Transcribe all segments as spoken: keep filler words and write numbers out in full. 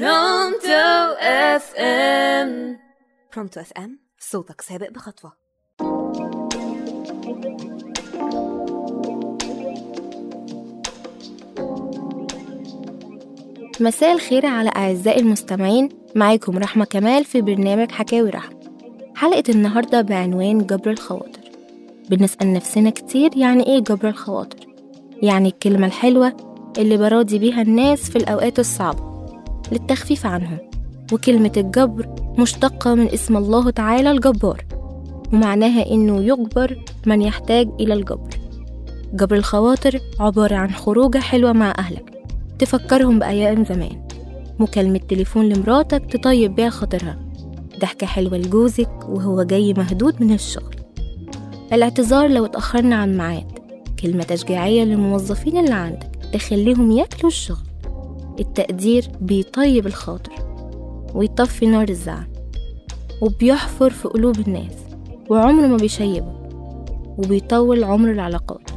برونتو اف ام. برونتو اف ام، صوتك سابق بخطوة. مساء الخير على أعزائي المستمعين، معاكم رحمة كمال في برنامج حكاوي رحمة. حلقة النهاردة بعنوان جبر الخواطر. بنسأل نفسنا كتير، يعني إيه جبر الخواطر؟ يعني الكلمة الحلوة اللي براضي بيها الناس في الأوقات الصعبة للتخفيف عنهم. وكلمة الجبر مشتقة من اسم الله تعالى الجبار، ومعناها إنه يجبر من يحتاج إلى الجبر. جبر الخواطر عبارة عن خروجة حلوة مع أهلك تفكرهم بأيام زمان، مكالمة تليفون لمراتك تطيب بيها خاطرها، ضحكة حلوة لجوزك وهو جاي مهدود من الشغل، الاعتذار لو اتأخرنا عن ميعاد، كلمة تشجيعية للموظفين اللي عندك تخليهم ياكلوا الشغل. التقدير بيطيب الخاطر ويطفي نار الزعل، وبيحفر في قلوب الناس وعمره ما بيشيبه، وبيطول عمر العلاقات.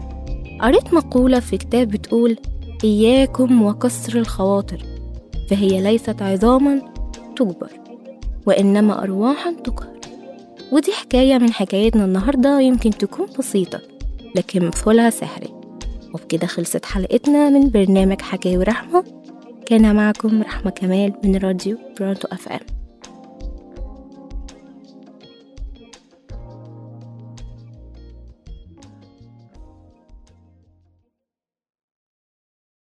قريت مقولة في كتاب بتقول: إياكم وكسر الخواطر، فهي ليست عظاما تجبر وإنما أرواحا تقهر. ودي حكاية من حكايتنا النهاردة، يمكن تكون بسيطة لكن مفعولها سحري. وبكده خلصت حلقتنا من برنامج حكاوي رحمة. كان معكم رحمة كمال من راديو برونتو أف أم.